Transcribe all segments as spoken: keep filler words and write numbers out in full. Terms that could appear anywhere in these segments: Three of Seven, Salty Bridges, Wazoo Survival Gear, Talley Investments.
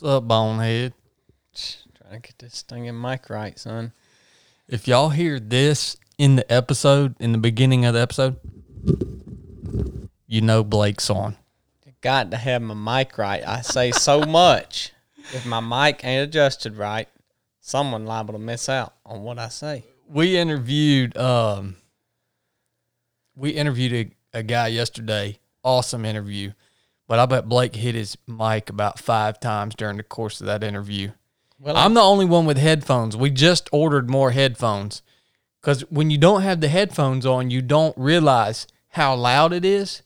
What's up, bonehead? Trying to get this stinging mic right, son. If y'all hear this in the episode, in the beginning of the episode, you know Blake's on. I got to have my mic right. I say so much. If my mic ain't adjusted right, someone liable to miss out on what I say. We interviewed, um, we interviewed a, a guy yesterday. Awesome interview. But I bet Blake hit his mic about five times during the course of that interview. Well, I'm the only one with headphones. We just ordered more headphones. Because when you don't have the headphones on, you don't realize how loud it is.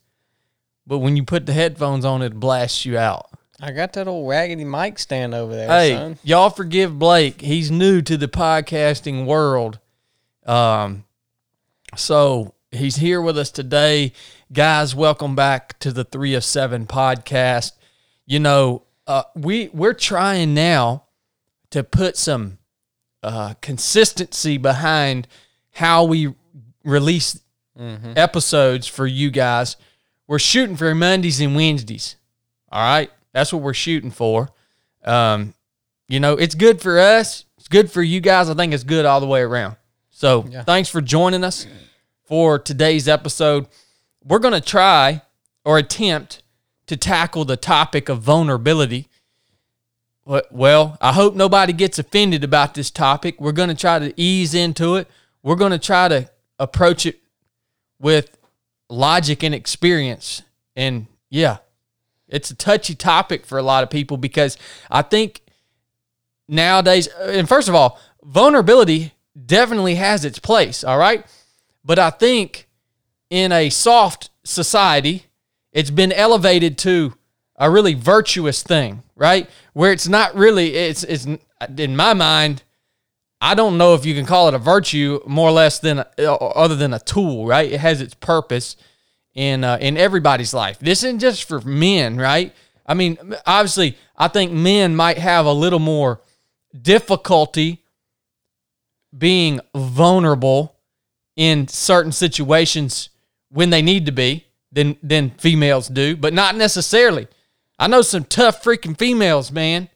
But when you put the headphones on, it blasts you out. I got that old raggedy mic stand over there, hey, son. Y'all forgive Blake. He's new to the podcasting world. Um, so... He's here with us today. Guys, welcome back to the Three of Seven podcast. You know, uh, we, we're trying now to put some uh, consistency behind how we release mm-hmm. episodes for you guys. We're shooting for Mondays and Wednesdays, all right? That's what we're shooting for. Um, you know, it's good for us. It's good for you guys. I think it's good all the way around. So yeah. Thanks for joining us. For today's episode, we're going to try or attempt to tackle the topic of vulnerability. Well, I hope nobody gets offended about this topic. We're going to try to ease into it. We're going to try to approach it with logic and experience. And yeah, it's a touchy topic for a lot of people because I think nowadays, and first of all, vulnerability definitely has its place, all right? But I think in a soft society, it's been elevated to a really virtuous thing, right? Where it's not really, it's, it's in my mind, I don't know if you can call it a virtue more or less than, other than a tool, right? It has its purpose in, uh, in everybody's life. This isn't just for men, right? I mean, obviously, I think men might have a little more difficulty being vulnerable in certain situations when they need to be than than females do, but not necessarily. I know some tough freaking females, man.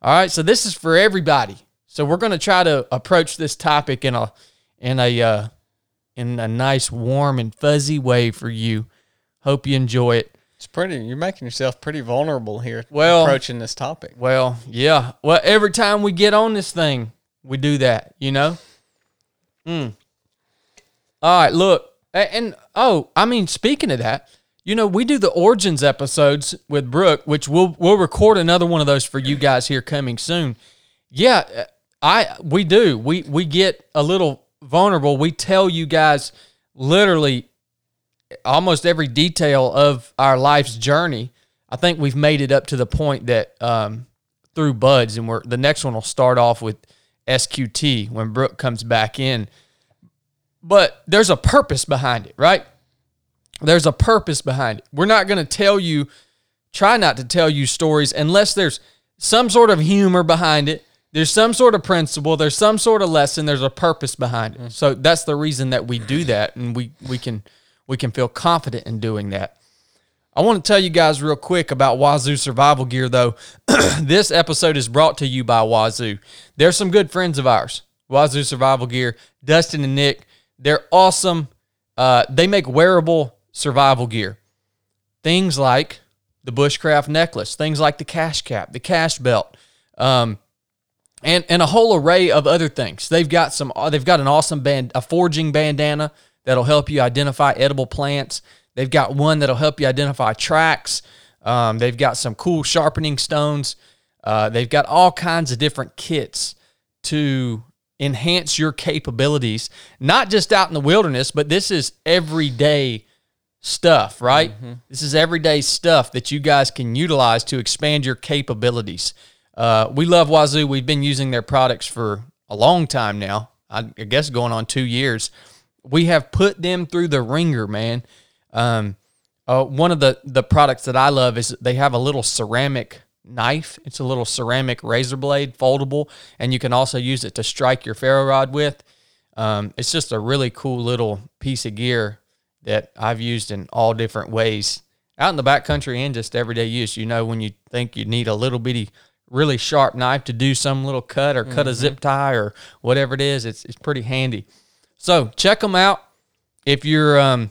All right, so this is for everybody. So we're going to try to approach this topic in a in a uh, in a nice, warm, and fuzzy way for you. Hope you enjoy it. It's pretty. You're making yourself pretty vulnerable here. Well, approaching this topic. Well, yeah. Well, every time we get on this thing, we do that. You know. Hmm. All right, look, and, oh, I mean, speaking of that, you know, we do the Origins episodes with Brooke, which we'll we'll record another one of those for you guys here coming soon. Yeah, I we do. We, we get a little vulnerable. We tell you guys literally almost every detail of our life's journey. I think we've made it up to the point that um, through Buds, and we're the next one will start off with S Q T when Brooke comes back in. But there's a purpose behind it, right? There's a purpose behind it. We're not going to tell you, try not to tell you stories unless there's some sort of humor behind it. There's some sort of principle. There's some sort of lesson. There's a purpose behind it. So that's the reason that we do that, and we we can we can feel confident in doing that. I want to tell you guys real quick about Wazoo Survival Gear, though. This episode is brought to you by Wazoo. They're some good friends of ours, Wazoo Survival Gear, Dustin and Nick. They're awesome. Uh, they make wearable survival gear. Things like the bushcraft necklace, things like the cash cap, the cash belt, um, and and a whole array of other things. They've got some. They've got an awesome band, a foraging bandana that'll help you identify edible plants. They've got one that'll help you identify tracks. Um, they've got some cool sharpening stones. Uh, they've got all kinds of different kits to enhance your capabilities, not just out in the wilderness, but this is everyday stuff, right? Mm-hmm. This is everyday stuff that you guys can utilize to expand your capabilities. Uh, we love Wazoo. We've been using their products for a long time now, I guess going on two years. We have put them through the ringer, man. Um, uh, one of the, the products that I love is they have a little ceramic knife. It's a little ceramic razor blade, foldable, and you can also use it to strike your ferro rod with. Um, it's just a really cool little piece of gear that I've used in all different ways out in the backcountry and just everyday use, you know, when you think you need a little bitty, really sharp knife to do some little cut or mm-hmm. cut a zip tie or whatever it is, it's, it's pretty handy. So check them out. If you're, um,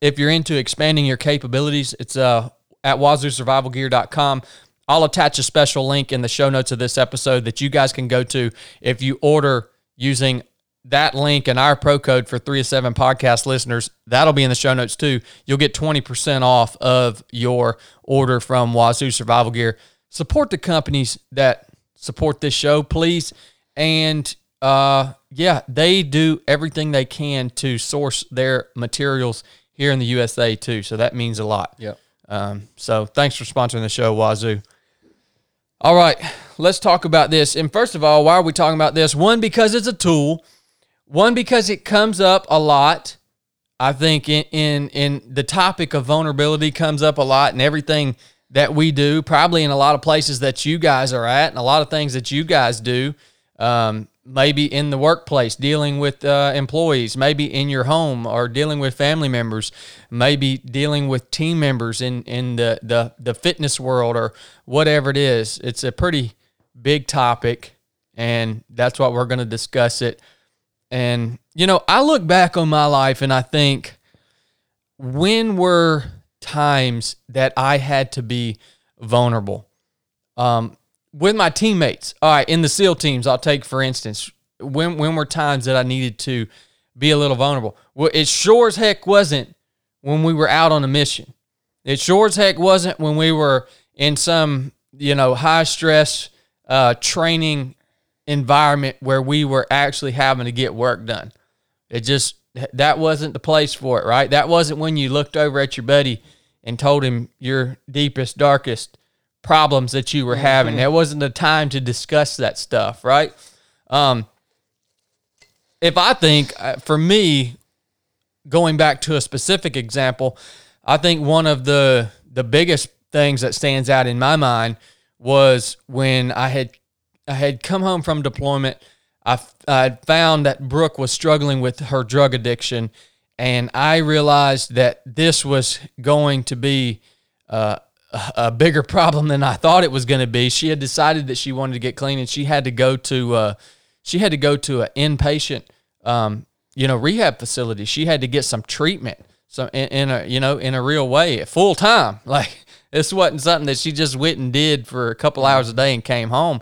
if you're into expanding your capabilities, it's uh, at wazoo survival gear dot com. I'll attach a special link in the show notes of this episode that you guys can go to if you order using that link and our pro code for Three of Seven podcast listeners. That'll be in the show notes too. You'll get twenty percent off of your order from Wazoo Survival Gear. Support the companies that support this show, please. And uh, yeah, they do everything they can to source their materials here in the U S A too. So that means a lot. Yeah. Um, so thanks for sponsoring the show, Wazoo. All right, let's talk about this. And first of all, why are we talking about this? One, because it's a tool. One, because it comes up a lot. I think in, in, in the topic of vulnerability comes up a lot in everything that we do, probably in a lot of places that you guys are at and a lot of things that you guys do, um, maybe in the workplace, dealing with uh, employees, maybe in your home or dealing with family members, maybe dealing with team members in, in the, the, the fitness world or whatever it is. It's a pretty big topic, and that's what we're going to discuss it. And, you know, I look back on my life and I think, when were times that I had to be vulnerable? Um, with my teammates, all right, in the SEAL teams, I'll take, for instance, when, when were times that I needed to be a little vulnerable? Well, it sure as heck wasn't when we were out on a mission. It sure as heck wasn't when we were in some, you know, high-stress uh, training environment where we were actually having to get work done. It just, that wasn't the place for it, right? That wasn't when you looked over at your buddy and told him your deepest, darkest problems that you were having. That wasn't the time to discuss that stuff, right? Um, if I think, for me, going back to a specific example, I think one of the, the biggest things that stands out in my mind was when I had I had come home from deployment. I had found that Brooke was struggling with her drug addiction, and I realized that this was going to be uh, a bigger problem than I thought it was going to be. She had decided that she wanted to get clean, and she had to go to uh, she had to go to an inpatient, um, you know, rehab facility. She had to get some treatment, so in, in a you know in a real way, full time. Like, this wasn't something that she just went and did for a couple hours a day and came home.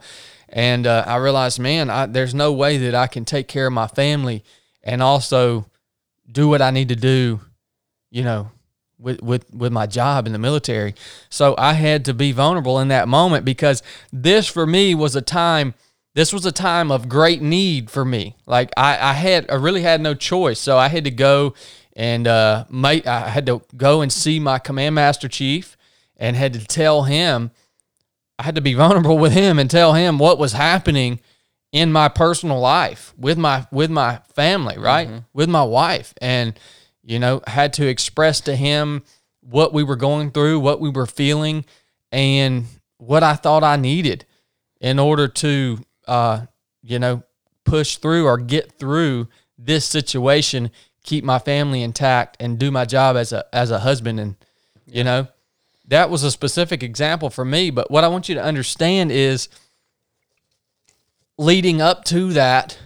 And uh, I realized, man, I, there's no way that I can take care of my family and also do what I need to do, you know, with, with, with my job in the military. So I had to be vulnerable in that moment, because this for me was a time, this was a time of great need for me. Like, I, I had, I really had no choice. So I had to go and uh, make, I had to go and see my command master chief and had to tell him, I had to be vulnerable with him and tell him what was happening in my personal life with my, with my family, right? Mm-hmm. With my wife. And, you know, had to express to him what we were going through, what we were feeling, and what I thought I needed in order to, uh, you know, push through or get through this situation, keep my family intact, and do my job as a, as a husband. And, yeah. you know, that was a specific example for me, but what I want you to understand is, leading up to that,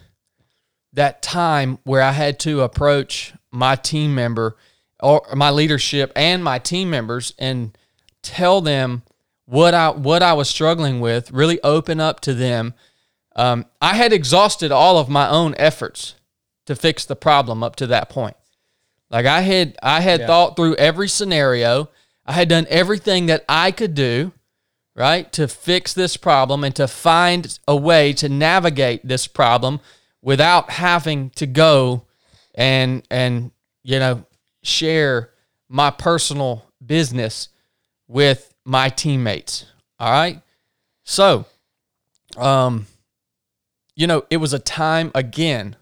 that time where I had to approach my team member or my leadership and my team members and tell them what I, what I was struggling with, really open up to them. Um, I had exhausted all of my own efforts to fix the problem up to that point. Like, I had, I had yeah. thought through every scenario. I had done everything that I could do, right, to fix this problem and to find a way to navigate this problem without having to go and, and you know, share my personal business with my teammates, all right? So, um, you know, it was a time, again,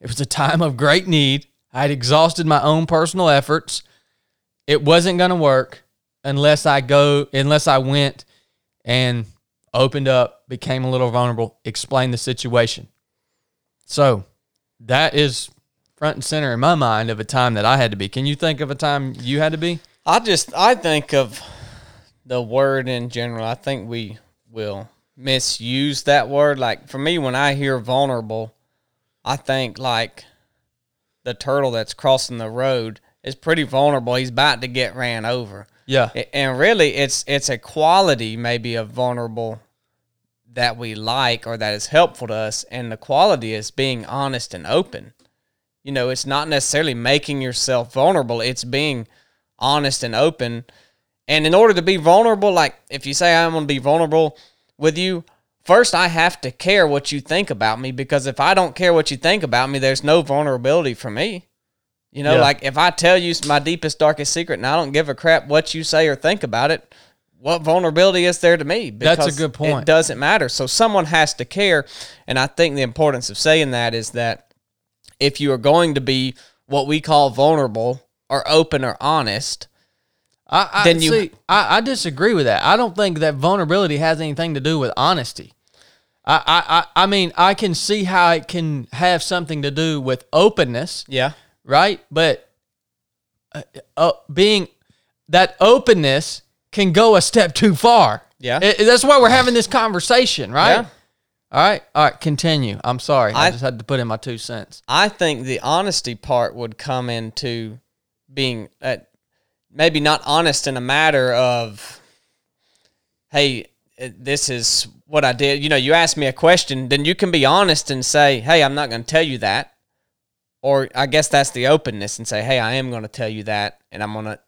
it was a time of great need. I had exhausted my own personal efforts. It wasn't going to work unless I go, unless I went and opened up, became a little vulnerable, explained the situation. So that is front and center in my mind of a time that I had to be. Can you think of a time you had to be? I just, I think of the word in general. I think we will misuse that word. Like, for me, when I hear vulnerable, I think, like, the turtle that's crossing the road is pretty vulnerable. He's about to get ran over. Yeah. And really, it's it's a quality maybe of vulnerable that we like or that is helpful to us, and the quality is being honest and open. You know, it's not necessarily making yourself vulnerable. It's being honest and open. And in order to be vulnerable, like if you say I'm going to be vulnerable with you, first I have to care what you think about me, because if I don't care what you think about me, there's no vulnerability for me. You know, yeah. Like if I tell you my deepest, darkest secret and I don't give a crap what you say or think about it, what vulnerability is there to me? Because that's a good point. It doesn't matter. So someone has to care. And I think the importance of saying that is that if you are going to be what we call vulnerable or open or honest, I, I, then you see, I, I disagree with that. I don't think that vulnerability has anything to do with honesty. I, I, I mean, I can see how it can have something to do with openness. Yeah. Right? But uh, uh, being that openness can go a step too far. Yeah. It, that's why we're having this conversation, right? Yeah. All right. All right. Continue. I'm sorry. I, I just had to put in my two cents. I think the honesty part would come into being uh, maybe not honest in a matter of, hey, this is what I did. You know, you ask me a question, then you can be honest and say, hey, I'm not going to tell you that. Or I guess that's the openness, and say, hey, I am going to tell you that, and I'm going to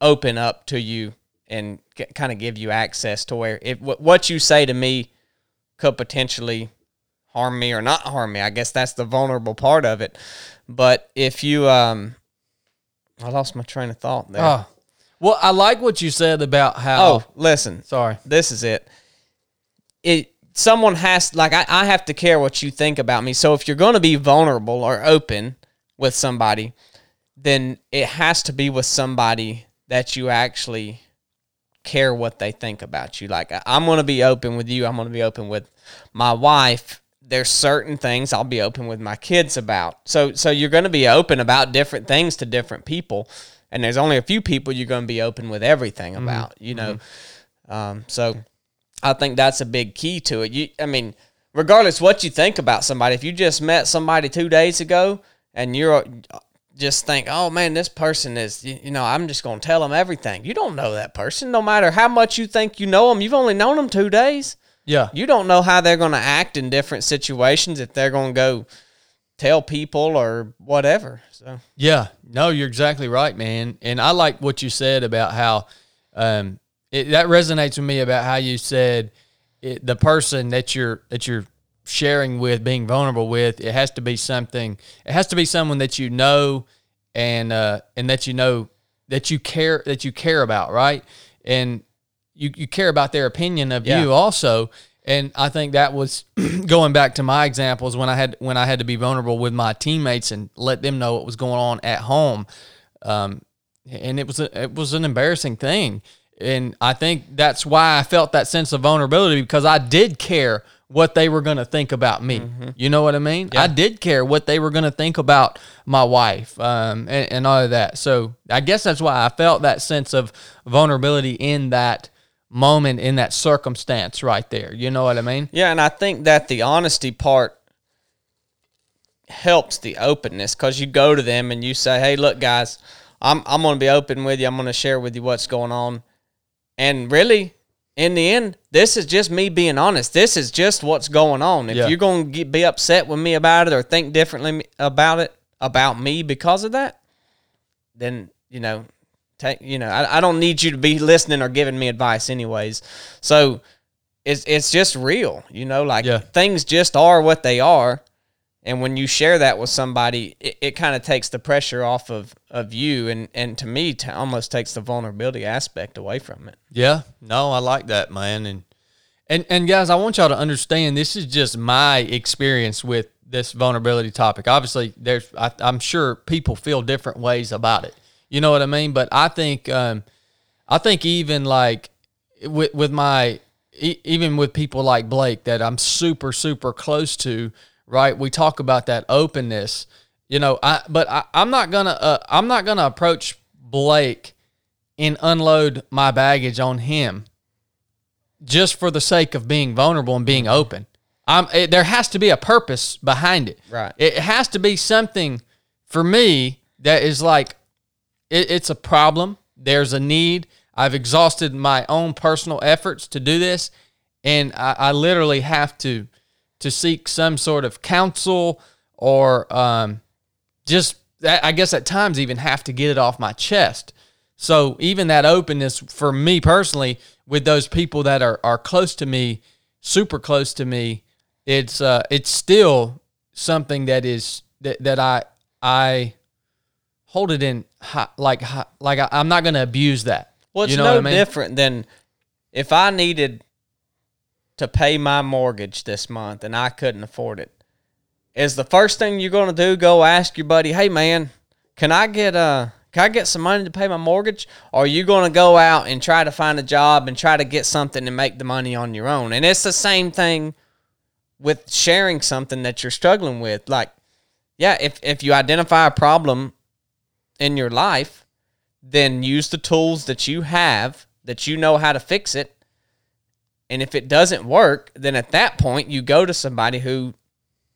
open up to you and get, kind of give you access to where if what you say to me could potentially harm me or not harm me. I guess that's the vulnerable part of it. But if you, um, I lost my train of thought there. Oh, well, I like what you said about how. Oh, listen. Sorry. This is it. It. Someone has, like, I, I have to care what you think about me. So if you're going to be vulnerable or open with somebody, then it has to be with somebody that you actually care what they think about you. Like, I'm going to be open with you. I'm going to be open with my wife. There's certain things I'll be open with my kids about. So, so you're going to be open about different things to different people. And there's only a few people you're going to be open with everything about, mm-hmm. you know. Mm-hmm. um, so... I think that's a big key to it. You, I mean, regardless what you think about somebody, if you just met somebody two days ago and you're just think, oh, man, this person is, you, you know, I'm just going to tell them everything. You don't know that person. No matter how much you think you know them, you've only known them two days. Yeah. You don't know how they're going to act in different situations, if they're going to go tell people or whatever. So yeah. No, you're exactly right, man. And I like what you said about how um, – It, that resonates with me about how you said it, the person that you're that you're sharing with, being vulnerable with, it has to be something. It has to be someone that you know, and uh, and that you know that you care that you care about, right? And you you care about their opinion of yeah. you also. And I think that was going back to my examples when I had when I had to be vulnerable with my teammates and let them know what was going on at home, um, and it was a, it was an embarrassing thing. And I think that's why I felt that sense of vulnerability, because I did care what they were going to think about me. Mm-hmm. You know what I mean? Yeah. I did care what they were going to think about my wife um, and, and all of that. So I guess that's why I felt that sense of vulnerability in that moment, in that circumstance right there. You know what I mean? Yeah, and I think that the honesty part helps the openness, because you go to them and you say, hey, look, guys, I'm, I'm going to be open with you. I'm going to share with you what's going on. And really, in the end, this is just me being honest. This is just what's going on. If yeah. you're going to be upset with me about it or think differently about it, about me because of that, then, you know, take, you know, I, I don't need you to be listening or giving me advice anyways. So it's, it's just real, you know, like yeah. things just are what they are. And when you share that with somebody, it, it kind of takes the pressure off of, of you, and, and to me, t- almost takes the vulnerability aspect away from it. Yeah. No, I like that, man. And, and and guys, I want y'all to understand this is just my experience with this vulnerability topic. Obviously, there's I, I'm sure people feel different ways about it. You know what I mean? But I think um, I think even like with with my even with people like Blake that I'm super super close to. Right, we talk about that openness, you know. I but I, I'm not gonna uh, I'm not gonna approach Blake and unload my baggage on him just for the sake of being vulnerable and being open. I'm, it, there has to be a purpose behind it. Right. It has to be something for me that is like, it, it's a problem. There's a need. I've exhausted my own personal efforts to do this, and I, I literally have to to seek some sort of counsel or um, just, I guess at times even have to get it off my chest. So even that openness for me personally with those people that are, are close to me, super close to me, it's uh, it's still something that is that, that I I hold it in high, like high, like I, I'm not going to abuse that. Well, it's you know no what I mean? different than if I needed to pay my mortgage this month and I couldn't afford it. Is the first thing you're going to do go ask your buddy, hey man, can I get a can I get some money to pay my mortgage? Or are you going to go out and try to find a job and try to get something and make the money on your own? And it's the same thing with sharing something that you're struggling with. Like, yeah, if, if you identify a problem in your life, then use the tools that you have, that you know how to fix it. And if it doesn't work, then at that point you go to somebody who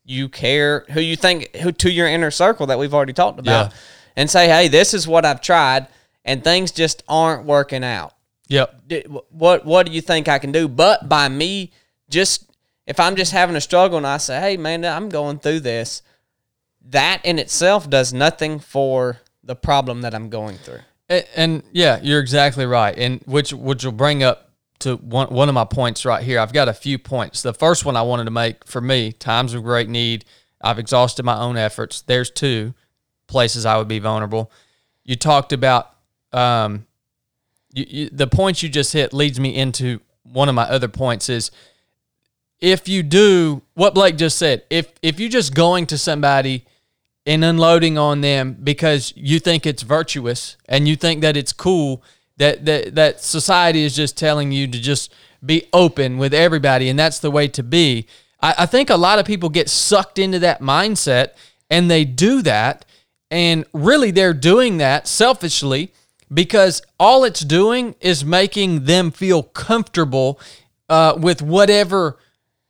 you care, who you think, who to your inner circle that we've already talked about. Yeah. And say, hey, this is what I've tried, and things just aren't working out. Yep. What What do you think I can do? But by me, just if I'm just having a struggle and I say, hey, man, I'm going through this, that in itself does nothing for the problem that I'm going through. And, and yeah, you're exactly right. And which which will bring up to one one of my points right here. I've got a few points. The first one I wanted to make for me, times of great need. I've exhausted my own efforts. There's two places I would be vulnerable. You talked about um, you, you, the points you just hit leads me into one of my other points is if you do what Blake just said, if if you're just going to somebody and unloading on them because you think it's virtuous and you think that it's cool, that that, that society is just telling you to just be open with everybody and that's the way to be. I, I think a lot of people get sucked into that mindset and they do that. And really, they're doing that selfishly because all it's doing is making them feel comfortable uh, with whatever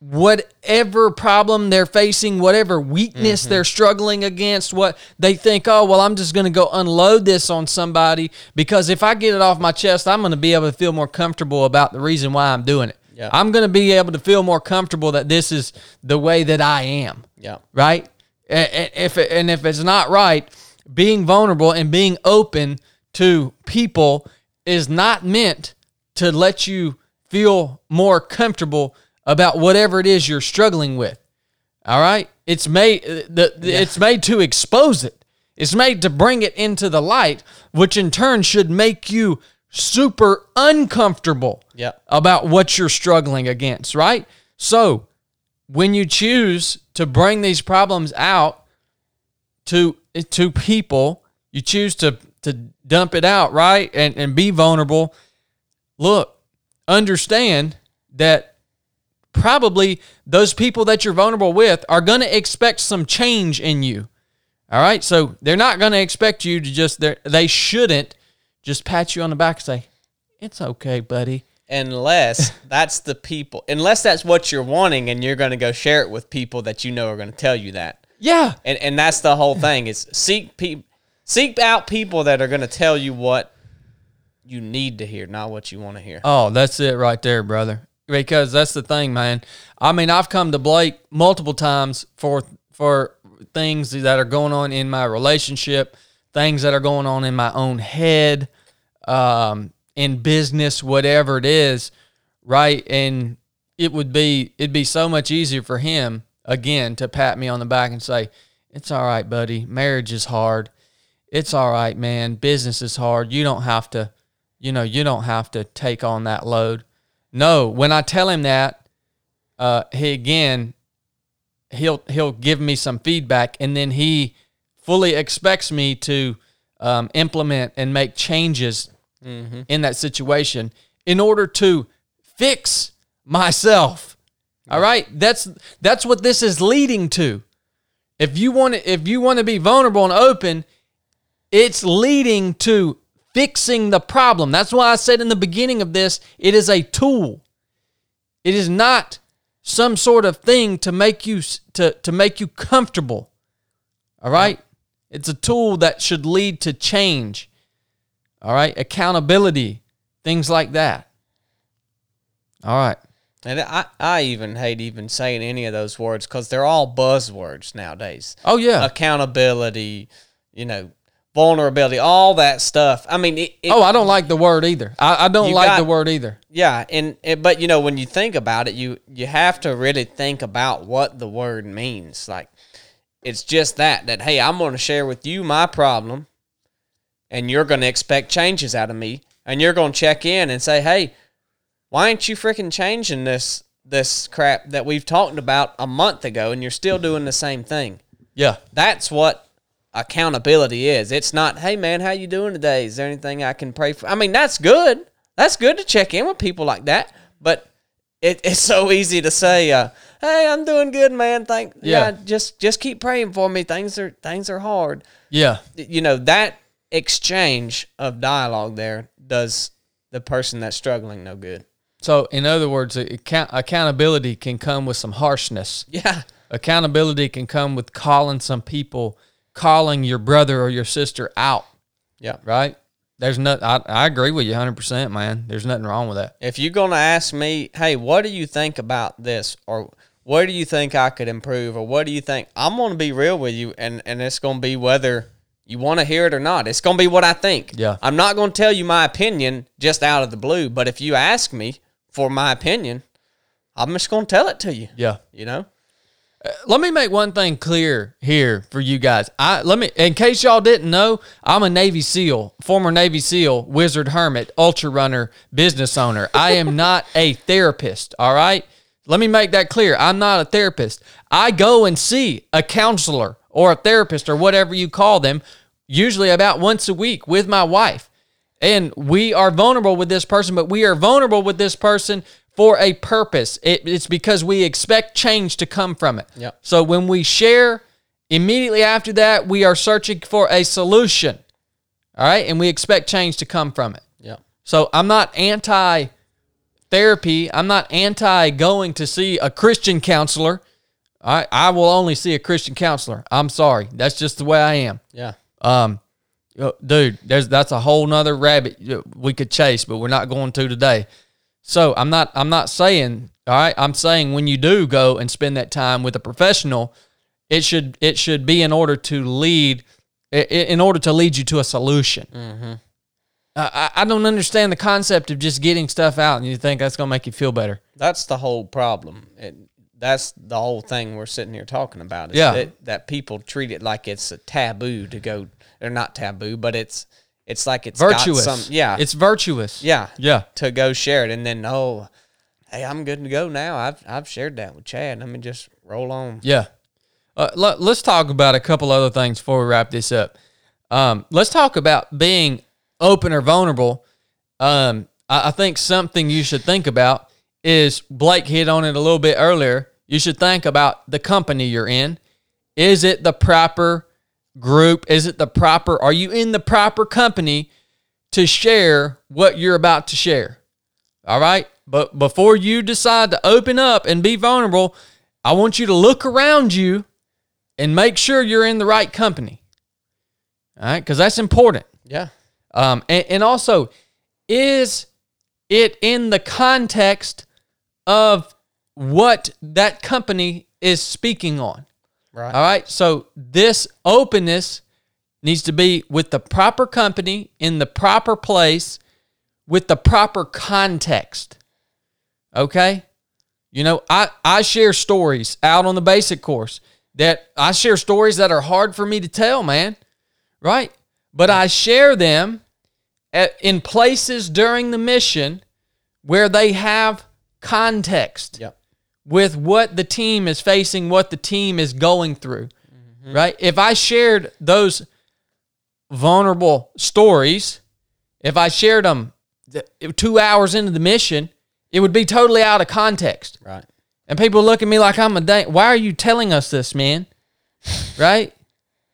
whatever problem they're facing, whatever weakness mm-hmm. they're struggling against, what they think, oh, well, I'm just going to go unload this on somebody because if I get it off my chest, I'm going to be able to feel more comfortable about the reason why I'm doing it. Yeah. I'm going to be able to feel more comfortable that this is the way that I am, yeah. right? And if, it, and if it's not right, being vulnerable and being open to people is not meant to let you feel more comfortable about whatever it is you're struggling with. All right? It's made, the, the, yeah. it's made to expose it. It's made to bring it into the light, which in turn should make you super uncomfortable yeah. about what you're struggling against, right? So when you choose to bring these problems out to to people, you choose to to dump it out, right? And and be vulnerable. Look, understand that probably those people that you're vulnerable with are going to expect some change in you. All right? So they're not going to expect you to just, they shouldn't just pat you on the back and say, it's okay, buddy. Unless that's the people, unless that's what you're wanting and you're going to go share it with people that you know are going to tell you that. Yeah. And and that's the whole thing is seek pe seek out people that are going to tell you what you need to hear, not what you want to hear. Oh, that's it right there, brother. Because that's the thing, man. I mean, I've come to Blake multiple times for for things that are going on in my relationship, things that are going on in my own head, um in business, whatever it is, right? And it would be, it'd be so much easier for him, again, to pat me on the back and say, it's all right, buddy. Marriage is hard. It's all right, man. Business is hard. You don't have to, you know, you don't have to take on that load. No, when I tell him that, uh, he, again, he'll, he'll give me some feedback and then he fully expects me to um, implement and make changes Mm-hmm. in that situation in order to fix myself. Yeah. All right? That's that's what this is leading to. If you want to if you want to be vulnerable and open, it's leading to fixing the problem. That's why I said in the beginning of this, it is a tool. It is not some sort of thing to make you to, to make you comfortable. All right? It's a tool that should lead to change. All right? Accountability, things like that. All right. And I, I even hate even saying any of those words because they're all buzzwords nowadays. Oh, yeah. Accountability, you know, vulnerability, all that stuff. I mean, it, it, oh, I don't like the word either. I, I don't like got, the word either. Yeah, and, and but, you know, when you think about it, you, you have to really think about what the word means. Like, it's just that, that, hey, I'm going to share with you my problem, and you're going to expect changes out of me, and you're going to check in and say, hey, why aren't you freaking changing this this crap that we've talked about a month ago and you're still doing the same thing? Yeah. That's what accountability is. It's not, hey, man, how you doing today? Is there anything I can pray for? I mean, that's good. That's good to check in with people like that. But it, it's so easy to say, uh, hey, I'm doing good, man. Thank, yeah. yeah, just just keep praying for me. Things are, things are hard. Yeah. You know, that exchange of dialogue there does the person that's struggling no good. So, in other words, account accountability can come with some harshness. Yeah. Accountability can come with calling some people, calling your brother or your sister out. Yeah. Right? There's not, I, I agree with you one hundred percent, man. There's nothing wrong with that. If you're going to ask me, hey, what do you think about this? Or what do you think I could improve? Or what do you think? I'm going to be real with you, and, and it's going to be whether you want to hear it or not. It's going to be what I think. Yeah. I'm not going to tell you my opinion just out of the blue, but if you ask me for my opinion, I'm just going to tell it to you. Yeah. You know? Uh, let me make one thing clear here for you guys. I let me in case y'all didn't know, I'm a Navy SEAL, former Navy SEAL, wizard hermit, ultra runner, business owner. I am not a therapist, all right? Let me make that clear. I'm not a therapist. I go and see a counselor or a therapist or whatever you call them, usually about once a week with my wife. And we are vulnerable with this person, but we are vulnerable with this person for a purpose. It, it's because we expect change to come from it. Yep. So when we share, immediately after that, we are searching for a solution, all right? And we expect change to come from it. Yep. So I'm not anti-therapy. I'm not anti-going to see a Christian counselor. I, I will only see a Christian counselor. I'm sorry. That's just the way I am. Yeah. Um. Dude, there's that's a whole nother rabbit we could chase, but we're not going to today. So I'm not I'm not saying, all right, I'm saying when you do go and spend that time with a professional, it should it should be in order to lead in order to lead you to a solution. Mm-hmm. I, I don't understand the concept of just getting stuff out and you think that's gonna make you feel better. That's the whole problem. It, that's the whole thing we're sitting here talking about. Is yeah, that, that people treat it like it's a taboo to go. They're not taboo, but it's it's like it's virtuous. Got some, yeah, it's virtuous. Yeah, yeah. To go share it, and then oh, hey, I'm good to go now. I've I've shared that with Chad. Let me just roll on. Yeah. Uh, let, let's talk about a couple other things before we wrap this up. Um, let's talk about being open or vulnerable. Um, I, I think something you should think about is Blake hit on it a little bit earlier. You should think about the company you're in. Is it the proper group? Is it the proper, are you in the proper company to share what you're about to share? All right? But before you decide to open up and be vulnerable, I want you to look around you and make sure you're in the right company. All right? Because that's important. Yeah. Um, and, and also, is it in the context of what that company is speaking on? Right. All right. So this openness needs to be with the proper company, in the proper place, with the proper context. Okay. You know, I, I share stories out on the basic course that I share stories that are hard for me to tell, man. Right. But I share them at, in places during the mission where they have context. Yep. With what the team is facing, what the team is going through, mm-hmm. right? If I shared those vulnerable stories, if I shared them two hours into the mission, it would be totally out of context. Right. And people look at me like I'm a dang, why are you telling us this, man? Right?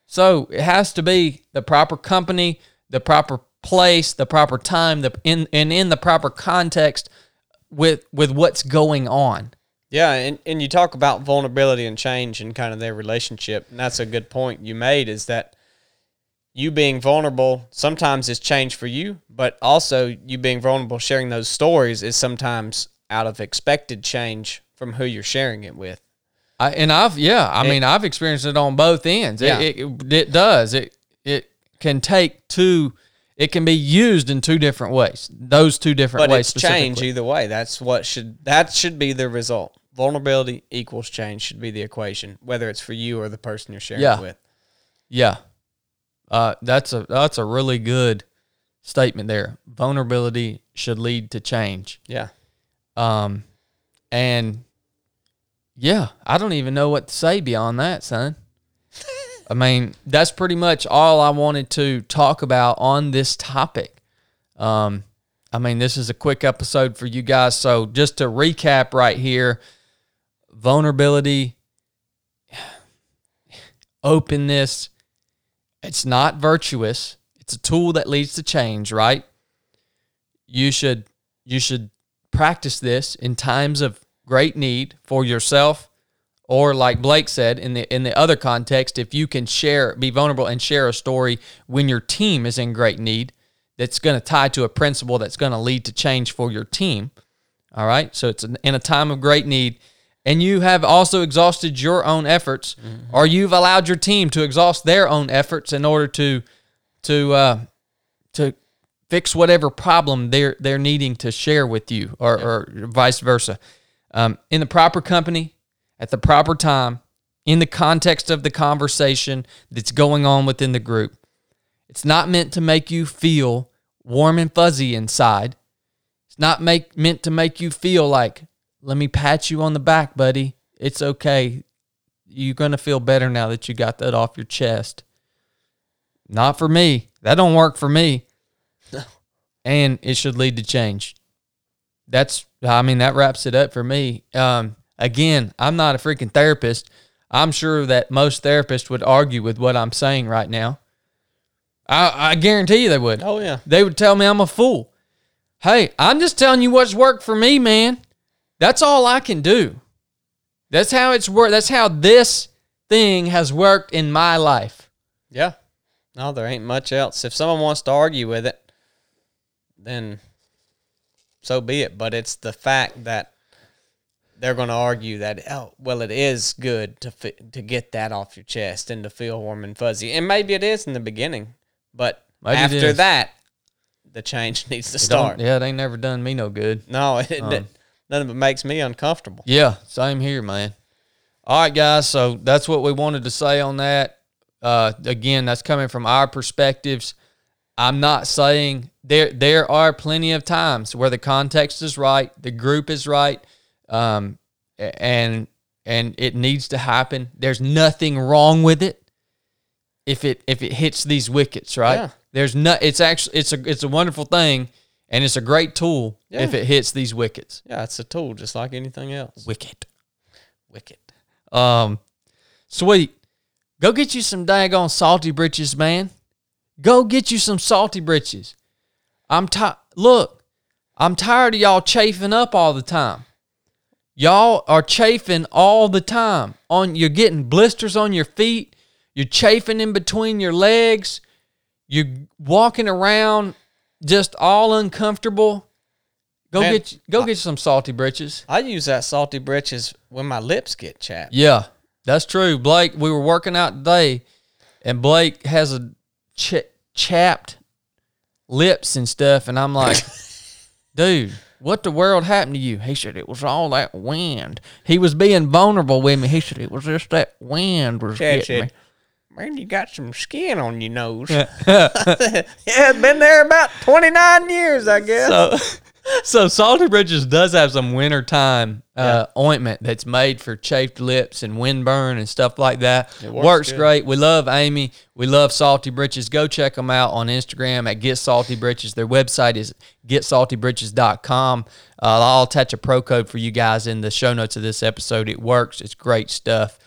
So it has to be the proper company, the proper place, the proper time, the in and in the proper context with with what's going on. Yeah, and, and you talk about vulnerability and change and kind of their relationship, and that's a good point you made, is that you being vulnerable sometimes is change for you, but also you being vulnerable, sharing those stories, is sometimes out of expected change from who you're sharing it with. I, and I've, yeah, I it, mean, I've experienced it on both ends. Yeah. It, it, it does. It, it can take two, it can be used in two different ways, those two different but ways it's change either way. That's what should, that should be the result. Vulnerability equals change should be the equation, whether it's for you or the person you're sharing yeah. it with. Yeah. Uh, that's a, that's a really good statement there. Vulnerability should lead to change. Yeah. Um, and yeah, I don't even know what to say beyond that, son. I mean, that's pretty much all I wanted to talk about on this topic. Um, I mean, this is a quick episode for you guys. So just to recap right here, vulnerability, openness, it's not virtuous. It's a tool that leads to change, right? You should, you should practice this in times of great need for yourself, or like Blake said, in the in the other context, if you can share, be vulnerable and share a story when your team is in great need, that's going to tie to a principle that's going to lead to change for your team. All right? So it's in a time of great need, and you have also exhausted your own efforts, mm-hmm. or you've allowed your team to exhaust their own efforts in order to to uh, to fix whatever problem they're they're needing to share with you, or, yeah. or vice versa. Um, in the proper company, at the proper time, in the context of the conversation that's going on within the group. It's not meant to make you feel warm and fuzzy inside. It's not make, meant to make you feel like, let me pat you on the back, buddy. It's okay. You're going to feel better now that you got that off your chest. Not for me. That don't work for me. And it should lead to change. That's, I mean, that wraps it up for me. Um, Again, I'm not a freaking therapist. I'm sure that most therapists would argue with what I'm saying right now. I, I guarantee you they would. Oh, yeah. They would tell me I'm a fool. Hey, I'm just telling you what's worked for me, man. That's all I can do. That's how it's worked. That's how this thing has worked in my life. Yeah. No, there ain't much else. If someone wants to argue with it, then so be it. But it's the fact that they're going to argue that, oh, well, it is good to fi to get that off your chest and to feel warm and fuzzy. And maybe it is in the beginning, but maybe after that, the change needs to it start. Yeah, it ain't never done me no good. No, it, um, it none of it makes me uncomfortable. Yeah, same here, man. All right, guys, so that's what we wanted to say on that. Uh, again, that's coming from our perspectives. I'm not saying there, there are plenty of times where the context is right, the group is right, Um, and, and it needs to happen. There's nothing wrong with it. If it, if it hits these wickets, right? Yeah. There's no, it's actually, it's a, it's a wonderful thing, and it's a great tool. Yeah. If it hits these wickets. Yeah. It's a tool just like anything else. Wicket. Wicket. Um, sweet. Go get you some daggone salty britches, man. Go get you some salty britches. I'm tired. Look, I'm tired of y'all chafing up all the time. Y'all are chafing all the time. On You're getting blisters on your feet. You're chafing in between your legs. You're walking around just all uncomfortable. Go Man, get go I, get some salty britches. I use that salty britches when my lips get chapped. Yeah, that's true. Blake, we were working out today, and Blake has a ch chapped lips and stuff, and I'm like, dude, what the world happened to you? He said, it was all that wind. He was being vulnerable with me. He said, it was just that wind was Chad getting said, me. Man, you got some skin on your nose. Yeah, it's been there about twenty-nine years, I guess. So, so Salty Bridges does have some wintertime uh, yeah. ointment that's made for chafed lips and windburn and stuff like that. It works, works great. We love Amy. We love Salty Bridges. Go check them out on Instagram at Get Salty Bridges. Their website is get salty bridges dot com. Uh, I'll attach a pro code for you guys in the show notes of this episode. It works. It's great stuff.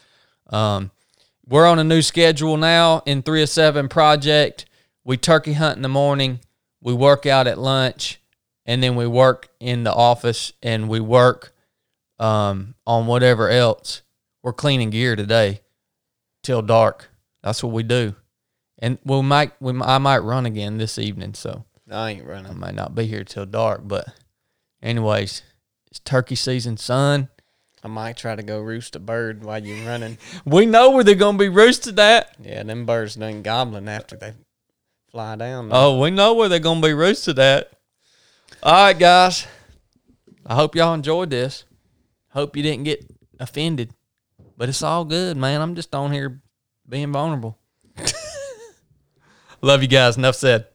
Um, we're on a new schedule now in Three of Seven Project. We turkey hunt in the morning. we work out at lunch, and then we work in the office, and we work um, on whatever else. We're cleaning gear today till dark. That's what we do. And we might, we, I might run again this evening, so. I ain't running. I might not be here till dark, but anyways, it's turkey season, son. I might try to go roost a bird while you're running. We know where they're going to be roosted at. Yeah, them birds done gobbling after they fly down. Oh, we know where they're going to be roosted at. All right, guys. I hope y'all enjoyed this. Hope you didn't get offended. But it's all good, man. I'm just on here being vulnerable. Love you guys. Enough said.